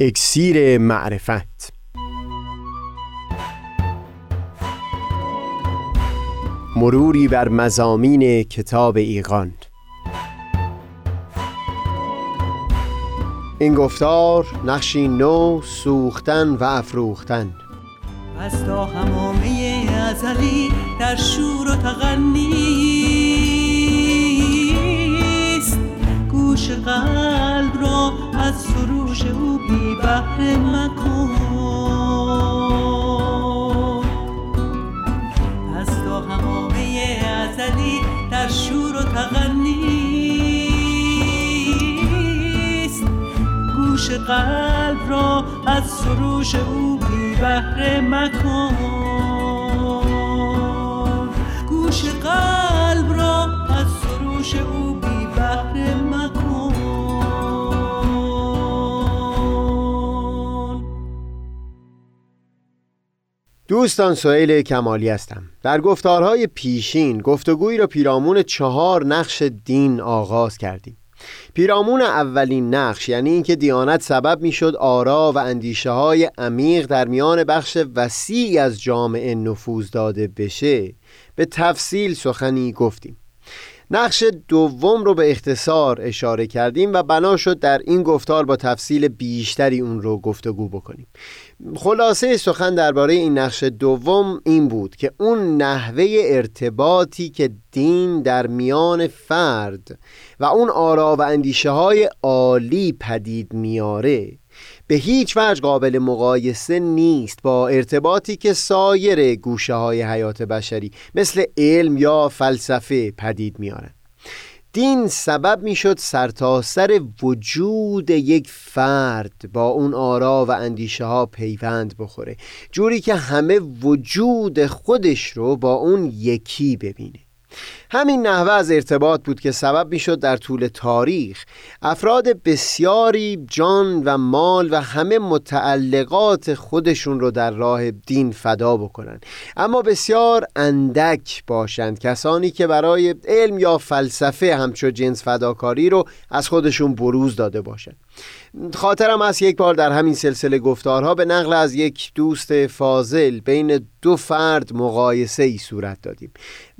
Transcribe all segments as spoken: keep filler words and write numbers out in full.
اکسیر معرفت. مروری بر مضامین کتاب ایقان. این گفتار نقشی نو سوختن و افروختن از تا همامه ازلی در شور و تغنیست، گوش قلب را از سروش او بی بهره مکن. از تا همامه ازلی در شور و تغنیست، گوش قلب را از سروش او بی بهره مکن. گوش قلب را از سروش او بی بهره مکن. دوستان، سهیل کمالی هستم. در گفتارهای پیشین گفتگویی را پیرامون چهار نقش دین آغاز کردیم. پیرامون اولین نقش، یعنی اینکه دیانت سبب میشد آرا و اندیشه های عمیق در میان بخش وسیعی از جامعه نفوذ داده بشه، به تفصیل سخنی گفتیم. نقش دوم رو به اختصار اشاره کردیم و بنا شد در این گفتار با تفصیل بیشتری اون رو گفتگو بکنیم. خلاصه سخن درباره این نقش دوم این بود که اون نحوه ارتباطی که دین در میان فرد و اون آرا و اندیشه های عالی پدید میاره به هیچ وجه قابل مقایسه نیست با ارتباطی که سایر گوشه های حیات بشری مثل علم یا فلسفه پدید میارن. دین سبب میشد سرتاسر وجود یک فرد با اون آرا و اندیشه ها پیوند بخوره، جوری که همه وجود خودش رو با اون یکی ببینه. همین نحوه از ارتباط بود که سبب میشد در طول تاریخ افراد بسیاری جان و مال و همه متعلقات خودشون رو در راه دین فدا بکنن، اما بسیار اندک باشند کسانی که برای علم یا فلسفه همچو جنس فداکاری رو از خودشون بروز داده باشند. خاطرم از یک بار در همین سلسله گفتارها به نقل از یک دوست فاضل بین دو فرد مقایسه ای صورت دادیم.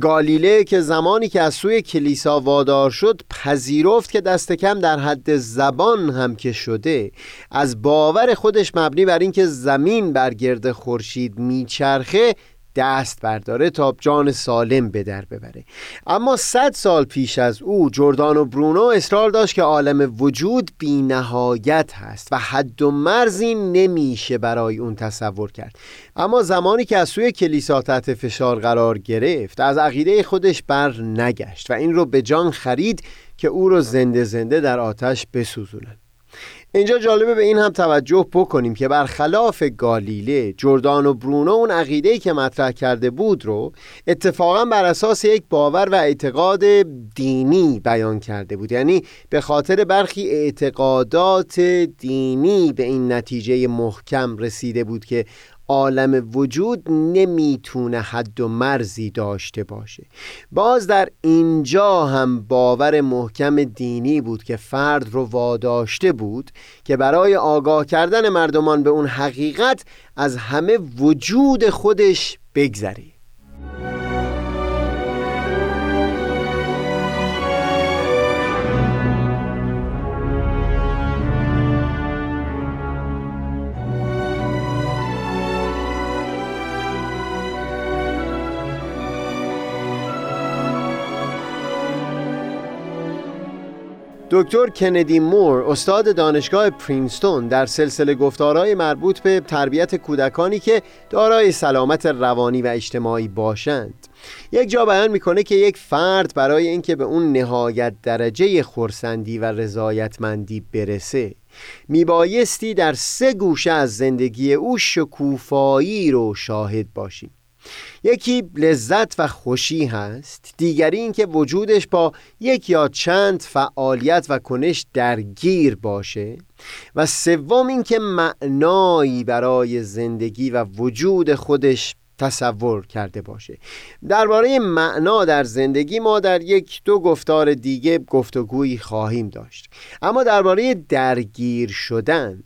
گالیله که زمانی که از سوی کلیسا وادار شد پذیرفت که دست کم در حد زبان هم که شده از باور خودش مبنی بر اینکه زمین بر گرد خورشید میچرخه دست برداره تا جان سالم به در ببره، اما صد سال پیش از او جردانو برونو اصرار داشت که عالم وجود بی نهایت هست و حد و مرزی نمیشه برای اون تصور کرد. اما زمانی که از سوی کلیسا تحت فشار قرار گرفت از عقیده خودش بر نگشت و این رو به جان خرید که او رو زنده زنده در آتش بسوزونن. اینجا جالبه به این هم توجه بکنیم که برخلاف گالیله، جردانو برونو اون عقیده‌ای که مطرح کرده بود رو اتفاقا بر اساس یک باور و اعتقاد دینی بیان کرده بود، یعنی به خاطر برخی اعتقادات دینی به این نتیجه محکم رسیده بود که عالم وجود نمیتونه حد و مرزی داشته باشه. باز در اینجا هم باور محکم دینی بود که فرد رو واداشته بود که برای آگاه کردن مردمان به اون حقیقت از همه وجود خودش بگذره. دکتر کندی مور، استاد دانشگاه پرینستون، در سلسله گفتارهای مربوط به تربیت کودکانی که دارای سلامت روانی و اجتماعی باشند، یک جا بیان میکنه که یک فرد برای اینکه به اون نهایت درجه خرسندی و رضایتمندی برسه میبایستی در سه گوشه از زندگی او شکوفایی رو شاهد باشیم. یکی لذت و خوشی هست، دیگری این که وجودش با یک یا چند فعالیت و کنش درگیر باشه و سوم این که معنایی برای زندگی و وجود خودش تصور کرده باشه. درباره معنا در زندگی ما در یک دو گفتار دیگه گفتگویی خواهیم داشت. اما درباره درگیر شدن،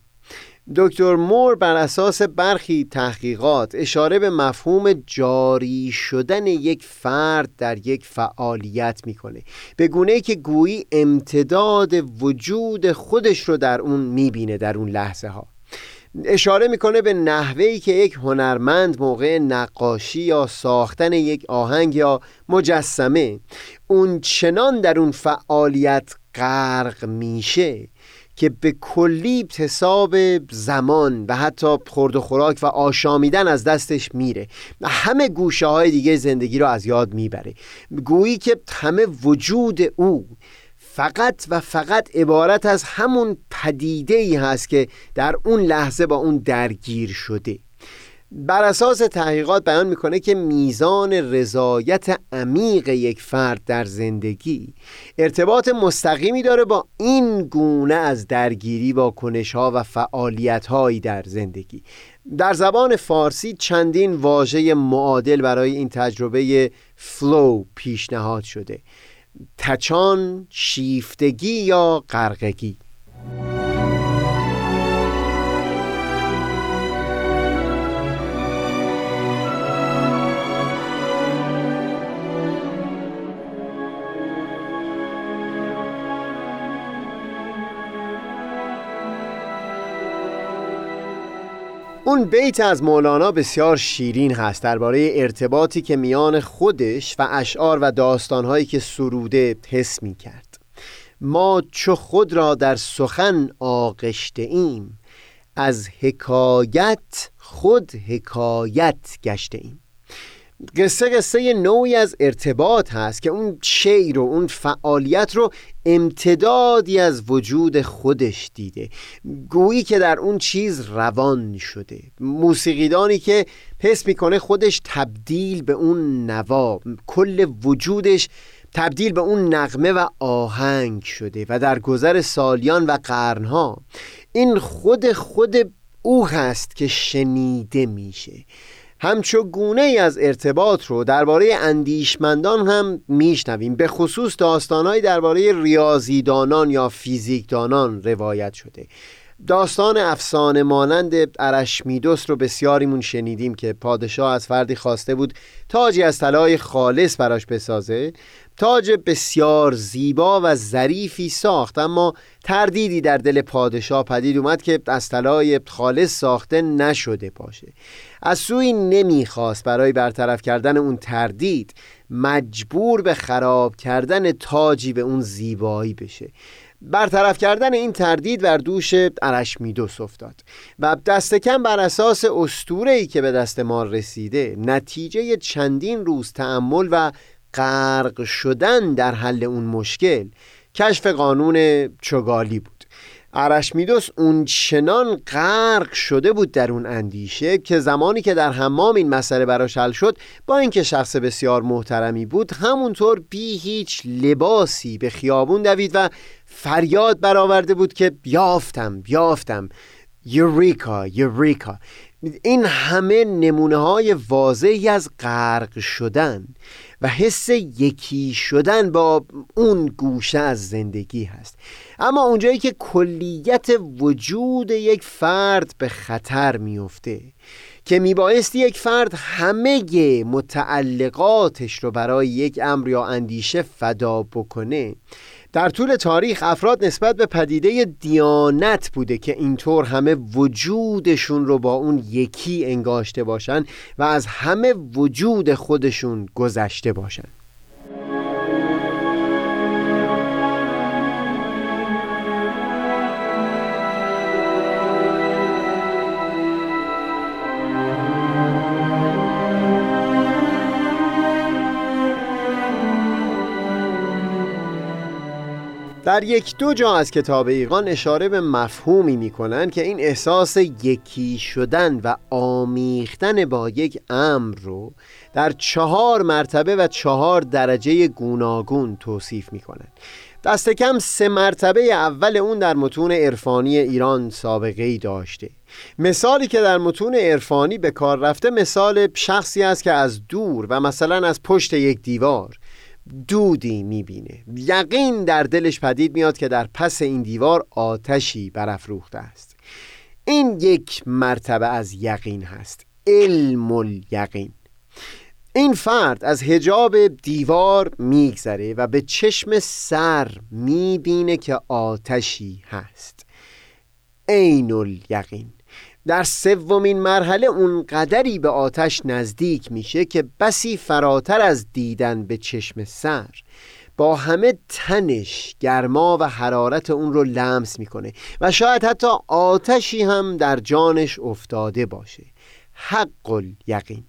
دکتر مور بر اساس برخی تحقیقات اشاره به مفهوم جاری شدن یک فرد در یک فعالیت میکنه، به گونه‌ای که گویی امتداد وجود خودش رو در اون میبینه. در اون لحظه ها اشاره میکنه به نحوهی که یک هنرمند موقع نقاشی یا ساختن یک آهنگ یا مجسمه اون چنان در اون فعالیت غرق میشه که به کلی حساب زمان و حتی خورد و خوراک و آشامیدن از دستش میره، همه گوشه های دیگه زندگی رو از یاد میبره، گویی که همه وجود او فقط و فقط عبارت از همون پدیده‌ای هست که در اون لحظه با اون درگیر شده. بر اساس تحقیقات بیان میکنه که میزان رضایت عمیق یک فرد در زندگی ارتباط مستقیمی داره با این گونه از درگیری با کنش‌ها و فعالیت‌هایی در زندگی. در زبان فارسی چندین واژه معادل برای این تجربه فلو پیشنهاد شده: تچان، شیفتگی یا غرقگی. اون بیت از مولانا بسیار شیرین هست درباره ارتباطی که میان خودش و اشعار و داستانهایی که سروده حس می کرد. ما چو خود را در سخن آغشته ایم، از حکایت خود حکایت گشته ایم. قصه قصه نوعی از ارتباط هست که اون شعر و اون فعالیت رو امتدادی از وجود خودش دیده، گویی که در اون چیز روان شده. موسیقیدانی که حس میکنه خودش تبدیل به اون نوا، کل وجودش تبدیل به اون نغمه و آهنگ شده و در گذر سالیان و قرنها این خود خود او هست که شنیده میشه. همچو گونه ای از ارتباط رو درباره اندیشمندان هم میشنویم، به خصوص داستانهایی درباره ریاضیدانان یا فیزیکدانان روایت شده. داستان افسانه مانند ارشمیدس رو بسیاریمون شنیدیم که پادشاه از فردی خواسته بود تاجی از طلای خالص براش بسازه. تاج بسیار زیبا و ظریفی ساخت، اما تردیدی در دل پادشاه پدید اومد که از طلای خالص ساخته نشده باشه. از سوی نمیخواست برای برطرف کردن اون تردید مجبور به خراب کردن تاجی به اون زیبایی بشه. برطرف کردن این تردید بر دوش ارشمیدس افتاد و دست کم بر اساس اسطوره‌ای که به دست ما رسیده نتیجه چندین روز تأمل و غرق شدن در حل اون مشکل کشف قانون چگالی بود. ارشمیدس اون چنان غرق شده بود در اون اندیشه که زمانی که در حمام این مسئله براش حل شد، با اینکه شخص بسیار محترمی بود، همونطور بی هیچ لباسی به خیابون دوید و فریاد برآورده بود که یافتم یافتم، یوریکا یوریکا. این همه نمونه های واضحی از غرق شدن و حس یکی شدن با اون گوشه از زندگی هست. اما اونجایی که کلیت وجود یک فرد به خطر میفته، که میبایستی یک فرد همه متعلقاتش رو برای یک امر یا اندیشه فدا بکنه، در طول تاریخ افراد نسبت به پدیده دیانت بوده که اینطور همه وجودشون رو با اون یکی انگاشته باشن و از همه وجود خودشون گذشته باشن. در یک دو جا از کتاب ایقان اشاره به مفهومی میکنن که این احساس یکی شدن و آمیختن با یک امر رو در چهار مرتبه و چهار درجه گوناگون توصیف میکنن. دست کم سه مرتبه اول اون در متون عرفانی ایران سابقه‌ای داشته. مثالی که در متون عرفانی به کار رفته مثال شخصی است که از دور و مثلا از پشت یک دیوار دودی میبینه، یقین در دلش پدید میاد که در پس این دیوار آتشی برافروخته است. این یک مرتبه از یقین هست، علم الیقین. این فرد از حجاب دیوار میگذره و به چشم سر میبینه که آتشی هست، عین الیقین. در سومین مرحله اونقدری به آتش نزدیک میشه که بسی فراتر از دیدن به چشم سر، با همه تنش گرما و حرارت اون رو لمس میکنه و شاید حتی آتشی هم در جانش افتاده باشه، حق الیقین.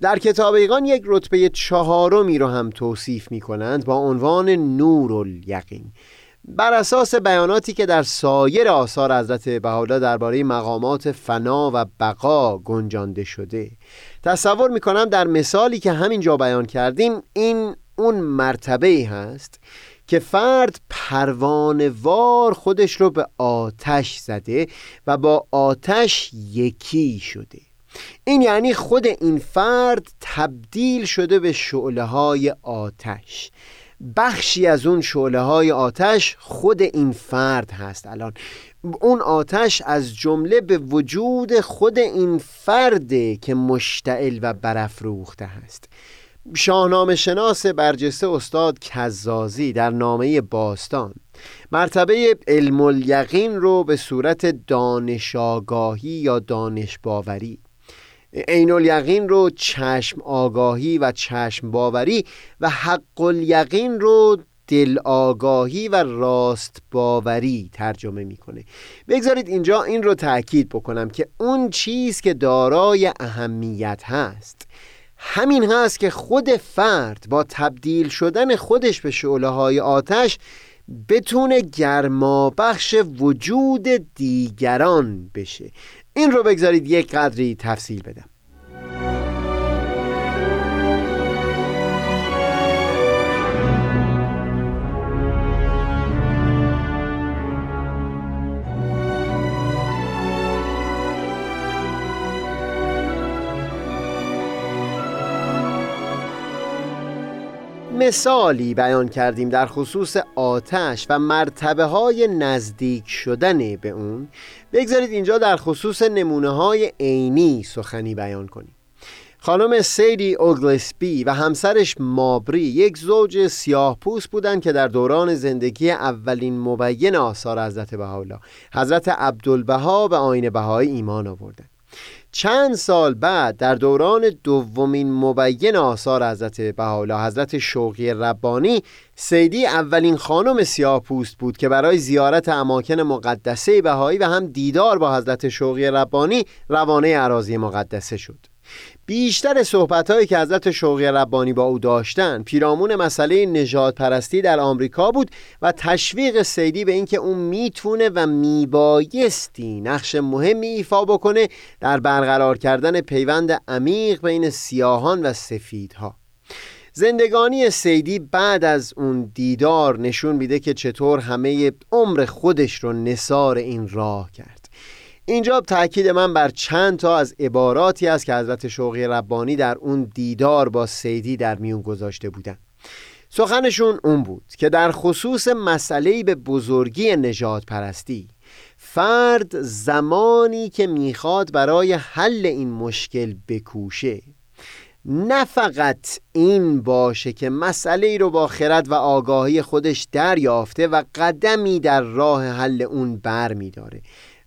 در کتابیگان یک رتبه چهارمی رو هم توصیف میکنند با عنوان نور الیقین. بر اساس بیاناتی که در سایر آثار حضرت بهاءالله درباره مقامات فنا و بقا گنجانده شده، تصور میکنم در مثالی که همینجا بیان کردیم این اون مرتبه هست که فرد پروانه‌وار خودش رو به آتش زده و با آتش یکی شده. این یعنی خود این فرد تبدیل شده به شعله‌های آتش، بخشی از اون شعله‌های آتش خود این فرد هست. الان اون آتش از جمله به وجود خود این فرده که مشتعل و برافروخته هست. شاهنامه شناس برجسته استاد کزازی در نامه باستان مرتبه علم الیقین رو به صورت دانش آگاهی یا دانش باوری، عین الیقین رو چشم آگاهی و چشم باوری و حق الیقین رو دل آگاهی و راست باوری ترجمه میکنه. بگذارید اینجا این رو تأکید بکنم که اون چیز که دارای اهمیت هست همین هست که خود فرد با تبدیل شدن خودش به شعله‌های آتش بتونه گرمابخش وجود دیگران بشه. این رو بگذارید یک قدری تفصیل بدم. مثالی بیان کردیم در خصوص آتش و مرتبه های نزدیک شدن به اون. بگذارید اینجا در خصوص نمونه های عینی سخنی بیان کنیم. خانم سیدی اوگلسبی و همسرش مابری یک زوج سیاه پوست بودند که در دوران زندگی اولین مبین آثار حضرت بهاءالله، حضرت عبدالبها، به آیین بهایی ایمان آوردند. چند سال بعد در دوران دومین مبین آثار حضرت بهاءالله، حضرت شوقی ربانی، سیدی اولین خانم سیاه‌پوست بود که برای زیارت اماکن مقدسه بهایی و هم دیدار با حضرت شوقی ربانی روانه اراضی مقدسه شد. بیشتر صحبت‌هایی که حضرت شوقی ربانی با او داشتند پیرامون مسئله نجات پرستی در آمریکا بود و تشویق سیدی به اینکه اون میتونه و میبایستی نقش مهمی ایفا بکنه در برقرار کردن پیوند عمیق بین سیاهان و سفیدها. زندگانی سیدی بعد از اون دیدار نشون میده که چطور همه عمر خودش رو نثار این راه کرد. اینجا تأکید من بر چند تا از عباراتی است که حضرت شوقی ربانی در اون دیدار با سیدی در میون گذاشته بودند. سخنشون اون بود که در خصوص مسئله‌ای به بزرگی نجات پرستی، فرد زمانی که میخواد برای حل این مشکل بکوشه، نه فقط این باشه که مسئله‌ای رو با خرد و آگاهی خودش دریافته و قدمی در راه حل اون بر میداره،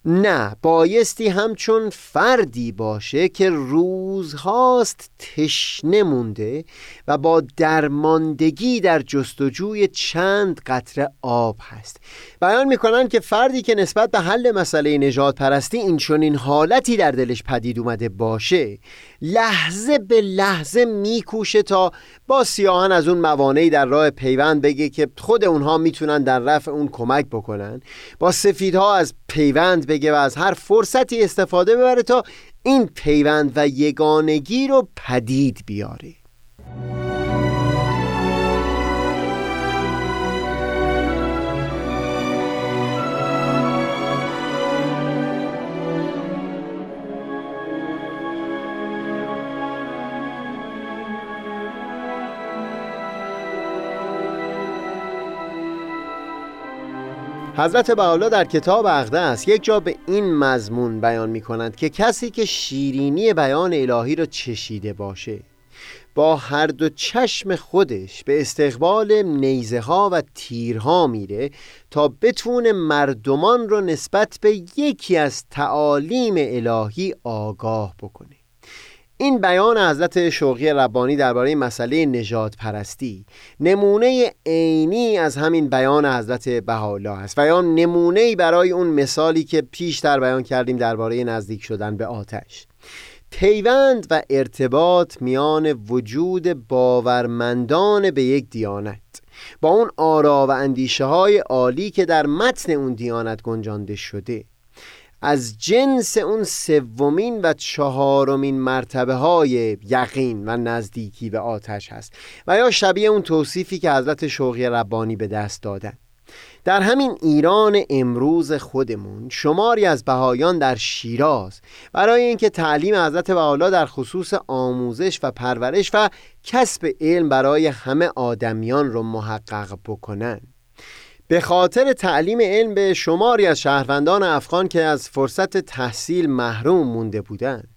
نه، بایستی همچون فردی باشه که روزهاست تشنه مونده و با درماندگی در جستجوی چند قطره آب هست. بیان میکنن که فردی که نسبت به حل مسئله نجات پرستی این چنین حالتی در دلش پدید اومده باشه، لحظه به لحظه میکوشه تا با سیاهان از اون موانعی در راه پیوند بگه که خود اونها میتونن در رفع اون کمک بکنن، با سفیدها از پیوند بگه و از هر فرصتی استفاده ببره تا این پیوند و یگانگی رو پدید بیاره. حضرت بهاءالله در کتاب اقدس یک جا به این مضمون بیان می کنند که کسی که شیرینی بیان الهی را چشیده باشه با هر دو چشم خودش به استقبال نیزه ها و تیرها میره تا بتونه مردمان رو نسبت به یکی از تعالیم الهی آگاه بکنه. این بیان حضرت شوقی ربانی درباره مسئله نجات پرستی نمونه عینی از همین بیان حضرت بهاءالله است و یا نمونه‌ای برای اون مثالی که پیشتر بیان کردیم درباره نزدیک شدن به آتش. پیوند و ارتباط میان وجود باورمندان به یک دیانت با اون آرا و اندیشه های عالی که در متن اون دیانت گنجانده شده، از جنس اون سومین و چهارمین مرتبه های یقین و نزدیکی به آتش هست و یا شبیه اون توصیفی که حضرت شوقی ربانی به دست دادن. در همین ایران امروز خودمون شماری از بهایان در شیراز برای اینکه تعلیم حضرت بهاءالله در خصوص آموزش و پرورش و کسب علم برای همه آدمیان رو محقق بکنن، به خاطر تعلیم علم به شماری از شهروندان افغان که از فرصت تحصیل محروم مونده بودند،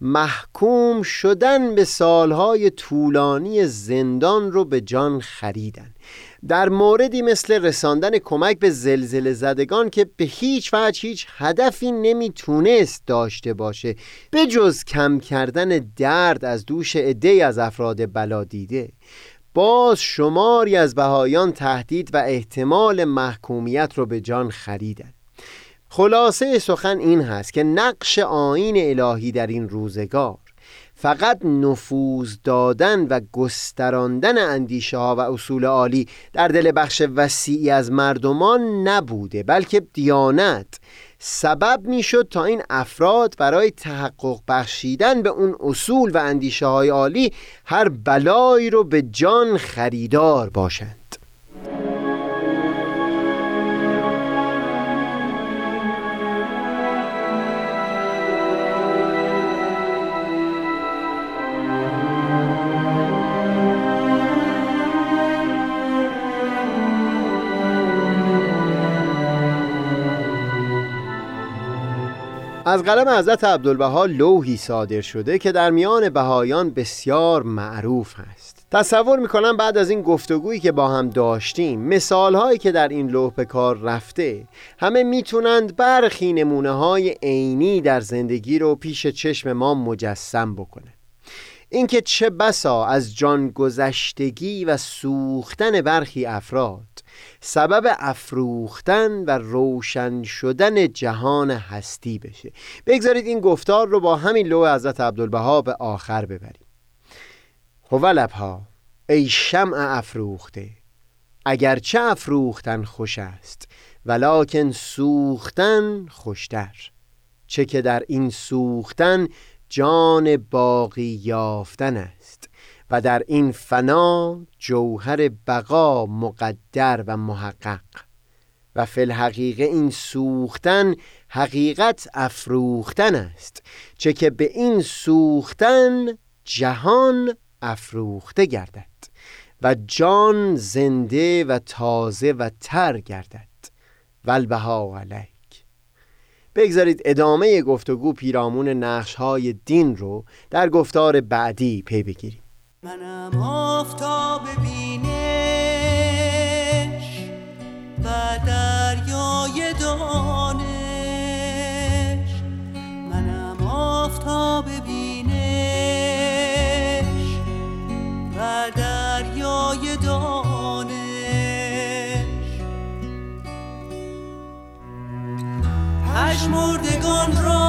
محکوم شدن به سالهای طولانی زندان رو به جان خریدن. در موردی مثل رساندن کمک به زلزله زدگان که به هیچ وجه هیچ هدفی نمیتونست داشته باشه به جز کم کردن درد از دوش عده‌ای از افراد بلا دیده، باز شماری از بهایان تهدید و احتمال محکومیت رو به جان خریدن. خلاصه سخن این هست که نقش آیین الهی در این روزگار فقط نفوذ دادن و گستراندن اندیشه ها و اصول عالی در دل بخش وسیعی از مردمان نبوده، بلکه دیانت سبب میشد تا این افراد برای تحقق بخشیدن به اون اصول و اندیشه های عالی هر بلایی رو به جان خریدار باشند. از قلم حضرت عبدالبها لوحی صادر شده که در میان بهایان بسیار معروف است. تصور میکنم بعد از این گفتگویی که با هم داشتیم، مثالهایی که در این لوح به کار رفته همه میتونند برخی نمونه های عینی در زندگی رو پیش چشم ما مجسم بکنه. اینکه چه بسا از جان گذشتگی و سوختن برخی افراد سبب افروختن و روشن شدن جهان هستی بشه. بگذارید این گفتار رو با همین لوح حضرت عبدالبها به آخر ببریم. هوالبها ای شمع افروخته، اگرچه افروختن خوش است ولکن سوختن خوشتر، چه که در این سوختن جان باقی یافتن است و در این فنا جوهر بقا مقدر و محقق، و فی الحقیقه این سوختن حقیقت افروختن است، چه که به این سوختن جهان افروخته گردد و جان زنده و تازه و تر گردد. والبها علیک. بگذارید ادامه گفتگو پیرامون نقش‌های دین رو در گفتار بعدی پی بگیریم. منم آفتاب بینش و دریای دانش، منم آفتاب بینش و دریای دانش، پژمردگان را